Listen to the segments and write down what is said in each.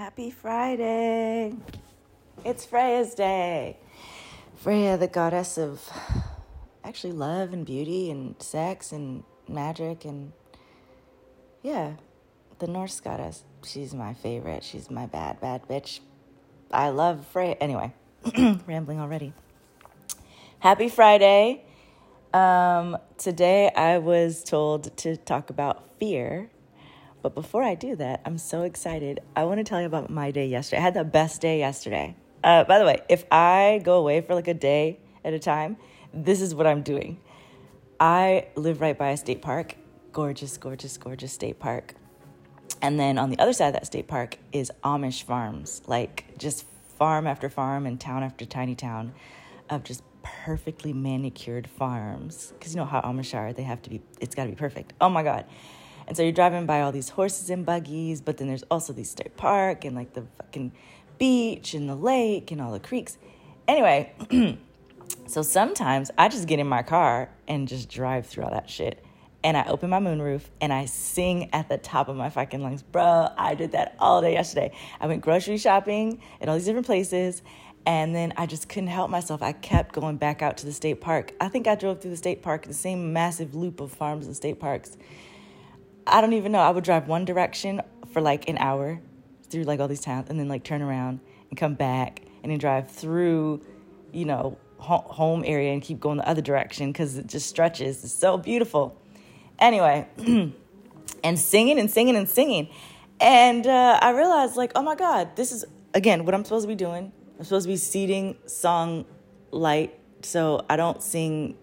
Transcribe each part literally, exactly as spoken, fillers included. Happy Friday. It's Freya's day. Freya, the goddess of actually love and beauty and sex and magic and, yeah, the Norse goddess. She's my favorite. She's my bad, bad bitch. I love Freya. Anyway, rambling already. Happy Friday. Um, today I was told to talk about fear. But before I do that, I'm so excited. I want to tell you about my day yesterday. I had the best day yesterday. Uh, by the way, if I go away for like a day at a time, this is what I'm doing. I live right by a state park. Gorgeous, gorgeous, gorgeous state park. And then on the other side of that state park is Amish farms, like just farm after farm and town after tiny town of just perfectly manicured farms. Because you know how Amish are. They have to be, it's got to be perfect. Oh my God. And so you're driving by all these horses and buggies, but then there's also the state park and like the fucking beach and the lake and all the creeks. Anyway, so sometimes I just get in my car and just drive through all that shit. And I open my moonroof and I sing at the top of my fucking lungs. Bro, I did that all day yesterday. I went grocery shopping at all these different places. And then I just couldn't help myself. I kept going back out to the state park. I think I drove through the state park, the same massive loop of farms and state parks. I don't even know. I would drive one direction for like an hour through like all these towns and then like turn around and come back and then drive through, you know, home area and keep going the other direction because it just stretches. It's so beautiful. Anyway, and singing and singing and singing. And uh, I realized like, oh my God, this is, again, what I'm supposed to be doing. I'm supposed to be seeding song light. So I don't sing,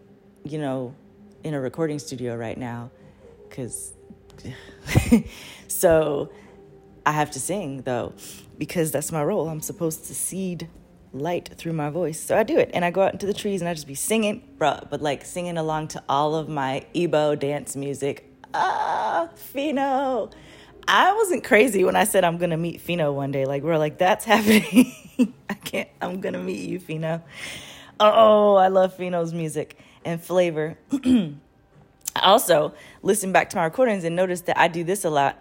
you know, in a recording studio right now because... So I have to sing, though, because that's my role. I'm supposed to seed light through my voice. So I do it, and I go out into the trees, and I just be singing, bruh, but, like, singing along to all of my Igbo dance music. Ah, Fino. I wasn't crazy when I said I'm going to meet Fino one day. Like, we're like, that's happening. I can't. I'm going to meet you, Fino. Oh, I love Fino's music and flavor. I also listen back to my recordings and notice that I do this a lot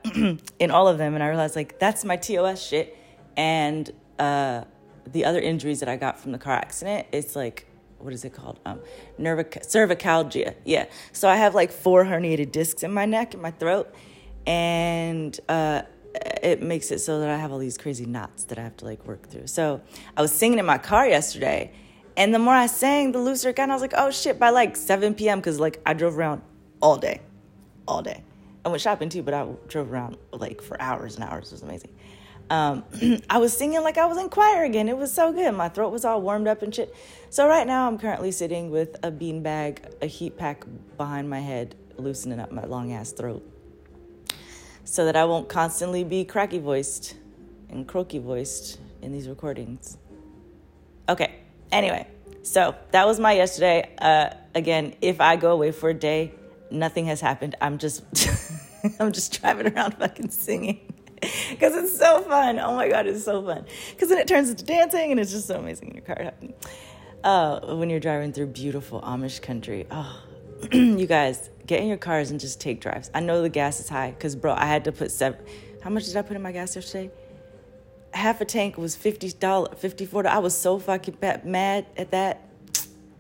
in all of them. And I realized, like, that's my T O S shit. And uh, the other injuries that I got from the car accident, it's like, what is it called? Um, nervic- cervicalgia. Yeah. So I have, like, four herniated discs in my neck and my throat. And uh, it makes it so that I have all these crazy knots that I have to, like, work through. So I was singing in my car yesterday. And the more I sang, the looser it got. And I was like, oh, shit, by, like, seven p.m. because, like, I drove around. All day, all day. I went shopping too, but I drove around like for hours and hours. It was amazing. Um, I was singing like I was in choir again. It was so good. My throat was all warmed up and shit. So right now I'm currently sitting with a beanbag, a heat pack behind my head, loosening up my long ass throat so that I won't constantly be cracky voiced and croaky voiced in these recordings. Okay, anyway, so that was my yesterday. Uh, again, if I go away for a day, nothing has happened. I'm just, I'm just driving around fucking singing because it's so fun. Oh my God, it's so fun. Because then it turns into dancing and it's just so amazing in your car. Uh, when you're driving through beautiful Amish country. Oh, you guys, get in your cars and just take drives. I know the gas is high because, bro, I had to put seven. How much did I put in my gas yesterday? Half a tank was fifty dollars, fifty-four dollars. I was so fucking mad at that.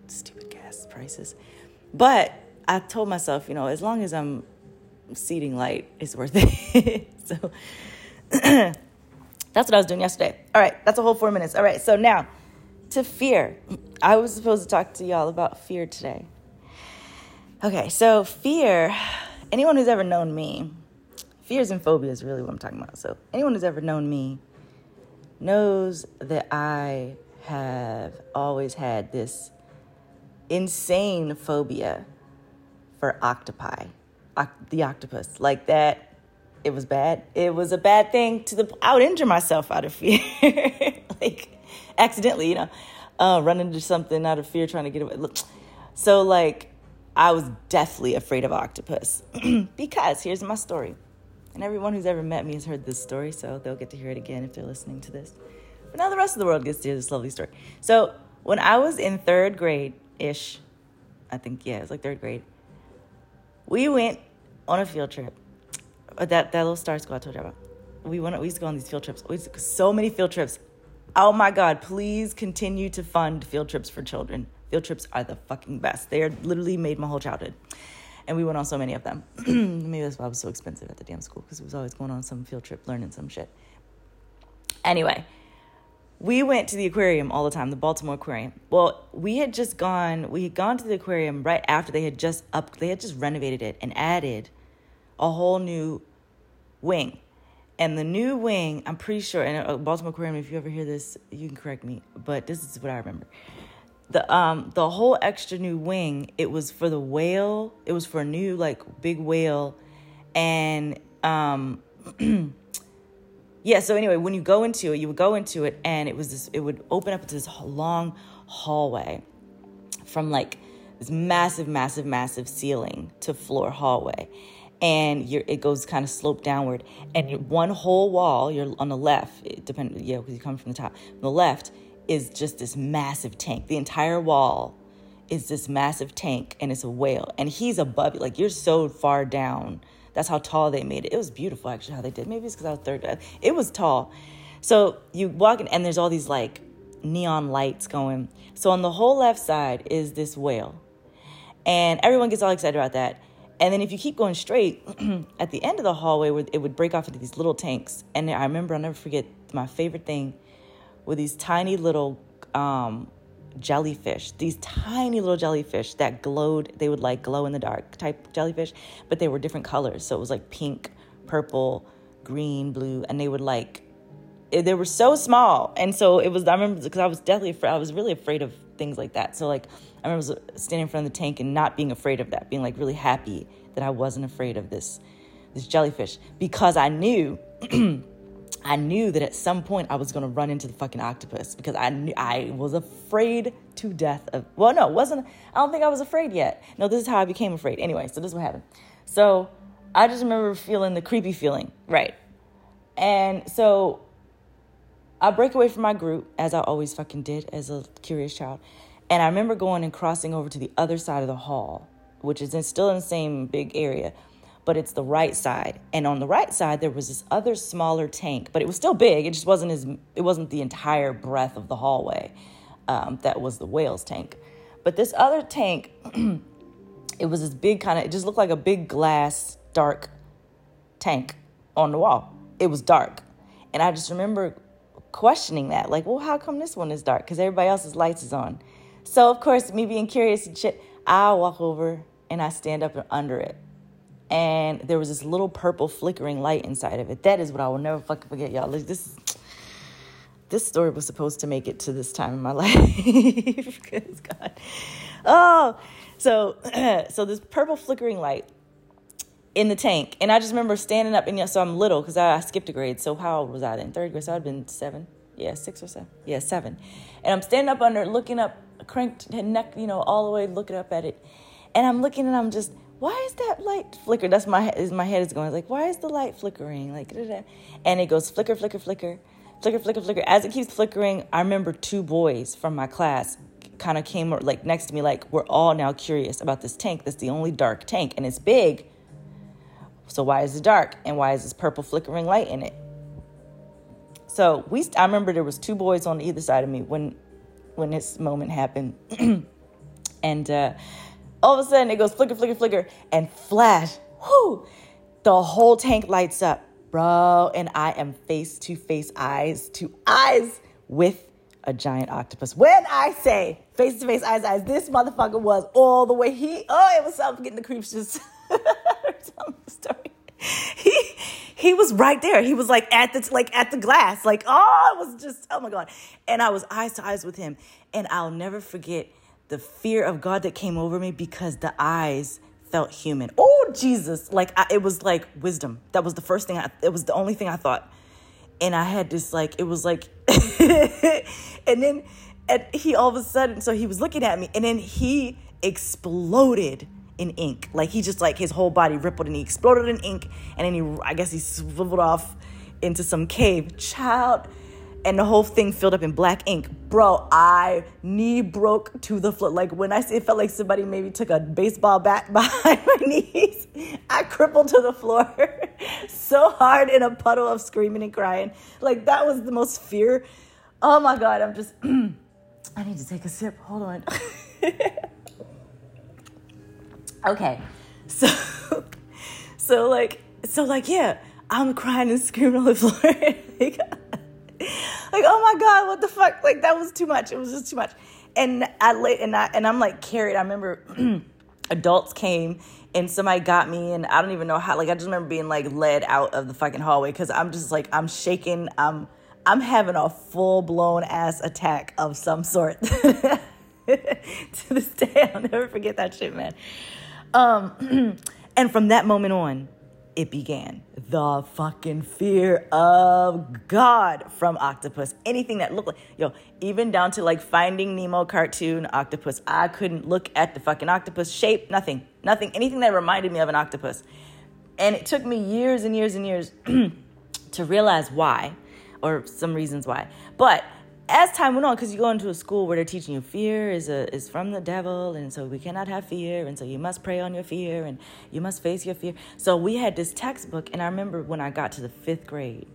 Stupid gas prices. But I told myself, you know, as long as I'm seeding light, it's worth it. So that's what I was doing yesterday. All right, that's a whole four minutes. All right, so now to fear. I was supposed to talk to y'all about fear today. Okay, so fear, anyone who's ever known me, fears and phobias is really what I'm talking about. So anyone who's ever known me knows that I have always had this insane phobia for octopi, Oct- the octopus, like that. It was bad. It was a bad thing to the, I would injure myself out of fear, like accidentally, you know, uh, run into something out of fear, trying to get away. So like, I was deathly afraid of octopus because here's my story. And everyone who's ever met me has heard this story. So they'll get to hear it again if they're listening to this. But now the rest of the world gets to hear this lovely story. So when I was in third grade ish, I think, yeah, it was like third grade. We went on a field trip, that, that little star school I told you about. we want to, we used to go on these field trips. We used to, so many field trips. Oh my God, please continue to fund field trips for children. Field trips are the fucking best. They are literally made my whole childhood. And we went on so many of them. Maybe that's why it was so expensive at the damn school, because it was always going on some field trip, learning some shit. Anyway, we went to the aquarium all the time, the Baltimore Aquarium. Well, we had just gone, we had gone to the aquarium right after they had just up, they had just renovated it and added a whole new wing. And the new wing, I'm pretty sure, and Baltimore Aquarium, if you ever hear this, you can correct me, but this is what I remember. The um the whole extra new wing, it was for the whale. It was for a new, like, big whale. And, um, yeah, so anyway, when you go into it, you would go into it, and it was this, it would open up into this long hallway from, like, this massive, massive, massive ceiling to floor hallway. And you're, it goes kind of sloped downward. And one whole wall, you're on the left, it depend, yeah, because you come from the top, the left is just this massive tank. The entire wall is this massive tank, and it's a whale. And he's above you. Like, you're so far down. That's how tall they made it. It was beautiful, actually, how they did. Maybe it's because I was third. It was tall. So you walk in, and there's all these, like, neon lights going. So on the whole left side is this whale. And everyone gets all excited about that. And then if you keep going straight, at the end of the hallway, where it would break off into these little tanks. And I remember, I'll never forget, my favorite thing with these tiny little um, jellyfish, these tiny little jellyfish that glowed. They would, like, glow in the dark type jellyfish, but they were different colors. So it was like pink, purple, green, blue, and they would, like, they were so small. And so it was, I remember, because I was deathly afraid, I was really afraid of things like that. So, like, I remember standing in front of the tank and not being afraid of that, being, like, really happy that I wasn't afraid of this, this jellyfish, because I knew I knew that at some point I was going to run into the fucking octopus, because I knew I was afraid to death of, well, no, it wasn't, I don't think I was afraid yet. No, this is how I became afraid. Anyway, so this is what happened. So I just remember feeling the creepy feeling, right? And so I break away from my group, as I always fucking did as a curious child. And I remember going and crossing over to the other side of the hall, which is in, still in the same big area, but it's the right side. And on the right side, there was this other smaller tank, but it was still big. It just wasn't as, it wasn't the entire breadth of the hallway. Um, that was the whale's tank. But this other tank, it was this big kind of, it just looked like a big glass, dark tank on the wall. It was dark. And I just remember questioning that, like, well, how come this one is dark? Because everybody else's lights is on. So of course, me being curious and shit, I walk over and I stand up under it. And there was this little purple flickering light inside of it. That is what I will never fucking forget, y'all. Like, this, this story was supposed to make it to this time in my life. Because God, oh, so so this purple flickering light in the tank, and I just remember standing up. And yeah, so I'm little because I, I skipped a grade. So how old was I then? Third grade. So I'd been seven, yeah, six or seven, yeah, seven. And I'm standing up under, looking up, cranked neck, you know, all the way, looking up at it. And I'm looking, and I'm just, why is that light flicker? That's my is my head is going, like, why is the light flickering? Like, da, da. And it goes flicker, flicker, flicker, flicker, flicker, flicker. As it keeps flickering, I remember two boys from my class kind of came, like, next to me, like, we're all now curious about this tank. That's the only dark tank, and it's big. So why is it dark? And why is this purple flickering light in it? So we, I remember there was two boys on either side of me when when this moment happened, and. uh All of a sudden, it goes flicker, flicker, flicker, and flash. Whoo! The whole tank lights up, bro. And I am face to face, eyes to eyes with a giant octopus. When I say face to face, eyes to eyes, this motherfucker was all the way. He, oh, it was something, getting the creeps just telling the story. He, he was right there. He was like at the, like at the glass. Like, oh, it was just, oh my God. And I was eyes to eyes with him. And I'll never forget the fear of God that came over me, because the eyes felt human. Oh, Jesus. Like, I, it was like wisdom. That was the first thing. I, it was the only thing I thought. And I had this, like, it was like, and then and he all of a sudden, so he was looking at me, and then he exploded in ink. Like, he just, like, his whole body rippled, and he exploded in ink. And then he, I guess he swiveled off into some cave. Child. and the whole thing filled up in black ink. Bro, I knee broke to the floor. Like when I it felt like somebody maybe took a baseball bat behind my knees. I crippled to the floor so hard in a puddle of screaming and crying. Like that was the most fear. Oh my God, I'm just, I need to take a sip. Hold on. Okay. So, so like, so like, yeah, I'm crying and screaming on the floor. like, like, oh my God, what the fuck? Like that was too much. It was just too much. And I lay and I, and I'm like carried. I remember adults came and somebody got me and I don't even know how, like, I just remember being like led out of the fucking hallway. Cause I'm just like, I'm shaking. I'm, I'm having a full blown ass attack of some sort. To this day, I'll never forget that shit, man. Um, and from that moment on, it began. The fucking fear of God from octopus. Anything that looked like, yo, even down to like Finding Nemo cartoon octopus. I couldn't look at the fucking octopus shape, nothing, nothing, anything that reminded me of an octopus. And it took me years and years and years to realize why, or some reasons why. But as time went on, because you go into a school where they're teaching you fear is a is from the devil, and so we cannot have fear, and so you must pray on your fear, and you must face your fear. So we had this textbook, and I remember when I got to the fifth grade.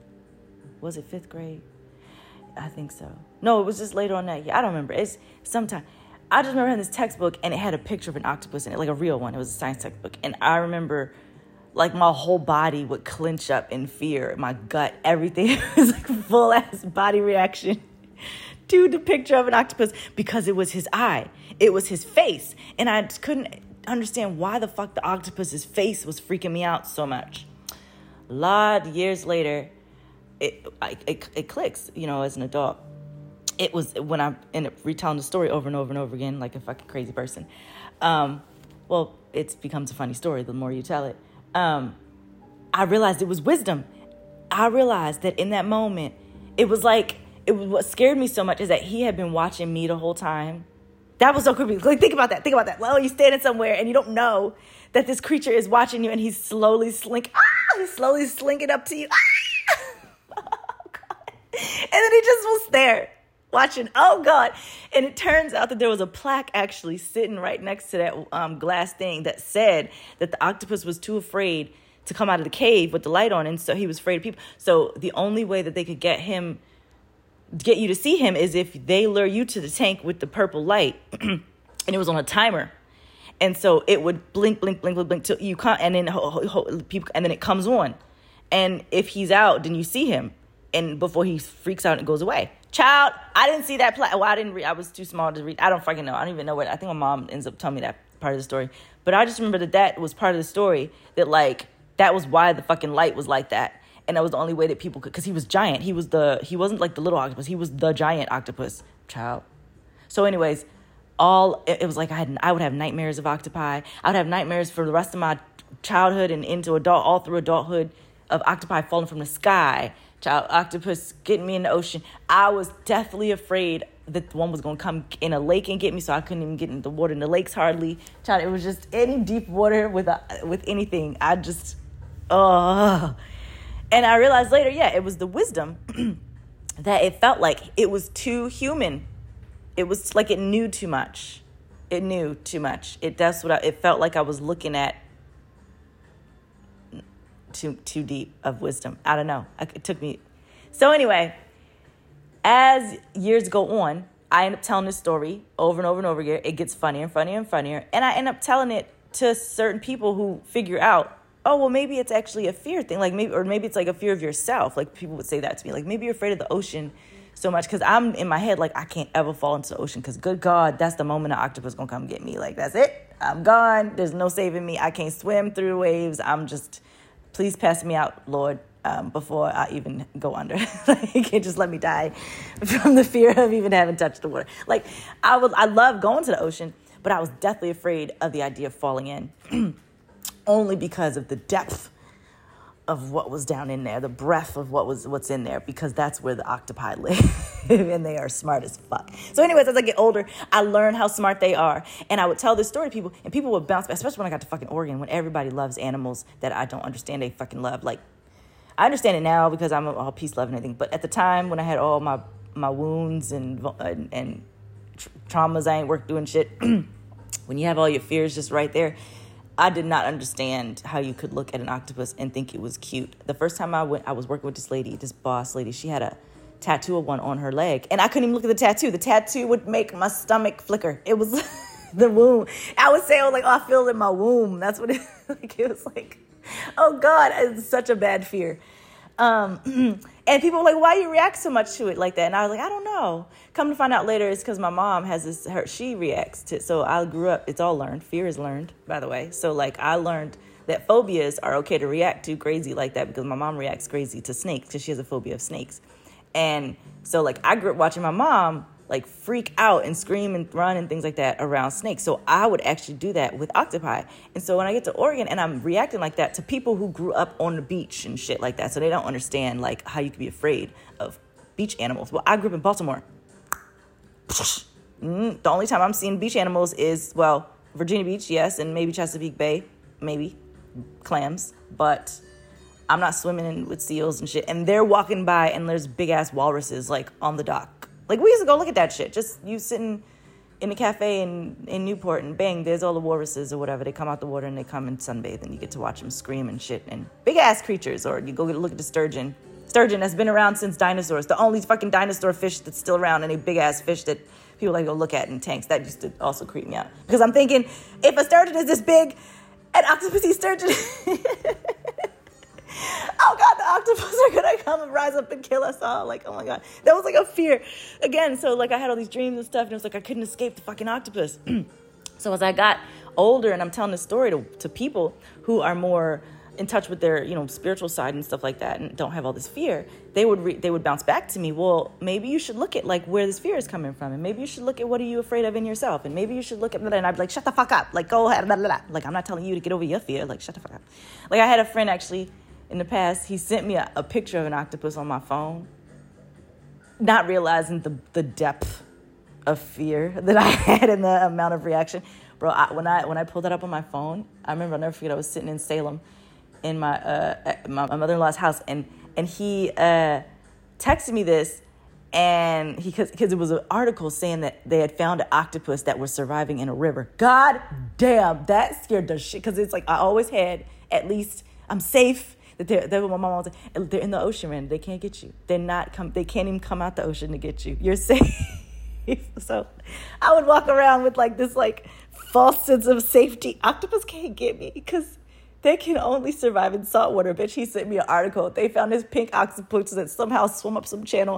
Was it fifth grade? I think so. No, it was just later on that year. I don't remember. It's sometime. I just remember having this textbook, and it had a picture of an octopus in it, like a real one. It was a science textbook, and I remember, like, my whole body would clench up in fear. My gut, everything. It was like full-ass body reaction to the picture of an octopus, because it was his eye, it was his face, and I couldn't understand why the fuck the octopus's face was freaking me out so much. A lot of years later, it, I, it it clicks, you know, as an adult. It was when I ended up retelling the story over and over and over again, like a fucking crazy person. Um, well, it becomes a funny story the more you tell it. Um, I realized it was wisdom. I realized that in that moment, it was like, it was, what scared me so much is that he had been watching me the whole time. That was so creepy. Like, think about that. Think about that. Well, you're standing somewhere and you don't know that this creature is watching you, and he's slowly slink. Ah, he's slowly slinking up to you. Ah! Oh, God. And then he just was there watching. Oh, God. And it turns out that there was a plaque actually sitting right next to that um, glass thing that said that the octopus was too afraid to come out of the cave with the light on. And so he was afraid of people. So the only way that they could get him get you to see him is if they lure you to the tank with the purple light. And it was on a timer, and so it would blink, blink, blink, blink, blink till you can't, and then ho, ho, ho, people, and then it comes on, and if he's out, then you see him, and before he freaks out and goes away. Child, I didn't see that pla- well I didn't read I was too small to read. I don't fucking know. I don't even know what I think my mom ends up telling me that part of the story, but I just remember that that was part of the story, that like that was why the fucking light was like that. And that was the only way that people could, because he was giant. He was the, he wasn't like the little octopus. He was the giant octopus, child. So anyways, all, it, it was like I had, I would have nightmares of octopi. I would have nightmares for the rest of my childhood and into adult, all through adulthood, of octopi falling from the sky, child, octopus getting me in the ocean. I was deathly afraid that one was going to come in a lake and get me, so I couldn't even get in the water in the lakes hardly. Child, it was just any deep water with, a, with anything. I just, oh. And I realized later, yeah, it was the wisdom that it felt like it was too human. It was like it knew too much. It knew too much. It that's what I, it felt like I was looking at too too deep of wisdom. I don't know. It took me. So anyway, as years go on, I end up telling this story over and over and over again. It gets funnier and funnier and funnier. And I end up telling it to certain people who figure out, oh, well, maybe it's actually a fear thing. Like maybe, or maybe it's like a fear of yourself. Like people would say that to me. Like maybe you're afraid of the ocean so much. Cause I'm in my head, like I can't ever fall into the ocean. Cause good God, that's the moment an octopus gonna come get me. Like that's it, I'm gone. There's no saving me. I can't swim through the waves. I'm just, please pass me out, Lord, um, before I even go under. Like just let me die from the fear of even having touched the water. Like I would, I love going to the ocean, but I was deathly afraid of the idea of falling in. Only because of the depth of what was down in there, the breadth of what was what's in there, because that's where the octopi live, and they are smart as fuck. So anyways, as I get older, I learn how smart they are, and I would tell this story to people, and people would bounce back, especially when I got to fucking Oregon, when everybody loves animals that I don't understand they fucking love. Like, I understand it now because I'm all peace, love, and everything. But at the time when I had all my, my wounds and and, and tr- traumas, I ain't worked doing shit. When you have all your fears just right there, I did not understand how you could look at an octopus and think it was cute. The first time I went, I was working with this lady, this boss lady. She had a tattoo of one on her leg, and I couldn't even look at the tattoo. The tattoo would make my stomach flicker. It was the womb. I would say, "Oh, like oh, I feel it in my womb." That's what it, like, it was like. Oh God, it's such a bad fear. Um, and people were like, "Why you react so much to it like that?" And I was like, "I don't know." Come to find out later, it's because my mom has this. Her she reacts to. So I grew up. It's all learned. Fear is learned, by the way. So like I learned that phobias are okay to react to crazy like that because my mom reacts crazy to snakes because she has a phobia of snakes. And so, like, I grew up watching my mom, like, freak out and scream and run and things like that around snakes. So I would actually do that with octopi. And so when I get to Oregon and I'm reacting like that to people who grew up on the beach and shit like that, so they don't understand, like, how you could be afraid of beach animals. Well, I grew up in Baltimore. The only time I'm seeing beach animals is, well, Virginia Beach, yes, and maybe Chesapeake Bay, maybe, clams, but... I'm not swimming in with seals and shit. And they're walking by and there's big ass walruses like on the dock. Like we used to go look at that shit. Just you sitting in a cafe in, in Newport and bang, there's all the walruses or whatever. They come out the water and they come and sunbathe and you get to watch them scream and shit and big ass creatures. Or you go look at the sturgeon. Sturgeon that's been around since dinosaurs. The only fucking dinosaur fish that's still around and a big ass fish that people like to go look at in tanks. That used to also creep me out. Because I'm thinking if a sturgeon is this big, an octopus sturgeon... Oh God, the octopus are going to come and rise up and kill us all. Like, oh my God. That was like a fear. Again, so like I had all these dreams and stuff and it was like I couldn't escape the fucking octopus. So as I got older and I'm telling this story to, to people who are more in touch with their, you know, spiritual side and stuff like that and don't have all this fear, they would re- they would bounce back to me. Well, maybe you should look at like where this fear is coming from and maybe you should look at what are you afraid of in yourself and maybe you should look at that and I'd be like, shut the fuck up. Like, go ahead. Blah, blah, blah. Like, I'm not telling you to get over your fear. Like, shut the fuck up. Like I had a friend actually... in the past, he sent me a, a picture of an octopus on my phone, not realizing the, the depth of fear that I had and the amount of reaction. Bro, I, when I when I pulled that up on my phone, I remember, I'll never forget, I was sitting in Salem in my uh, my, my mother-in-law's house, and, and he uh, texted me this, and he because it was an article saying that they had found an octopus that was surviving in a river. God damn, that scared the shit, because it's like I always had, at least I'm safe. They're, they're, my mom was like, they're in the ocean, man. They can't get you. They're not come. They can't even come out the ocean to get you. You're safe. So, I would walk around with like this like false sense of safety. Octopus can't get me because they can only survive in saltwater. Bitch, he sent me an article. They found this pink octopus that somehow swam up some channel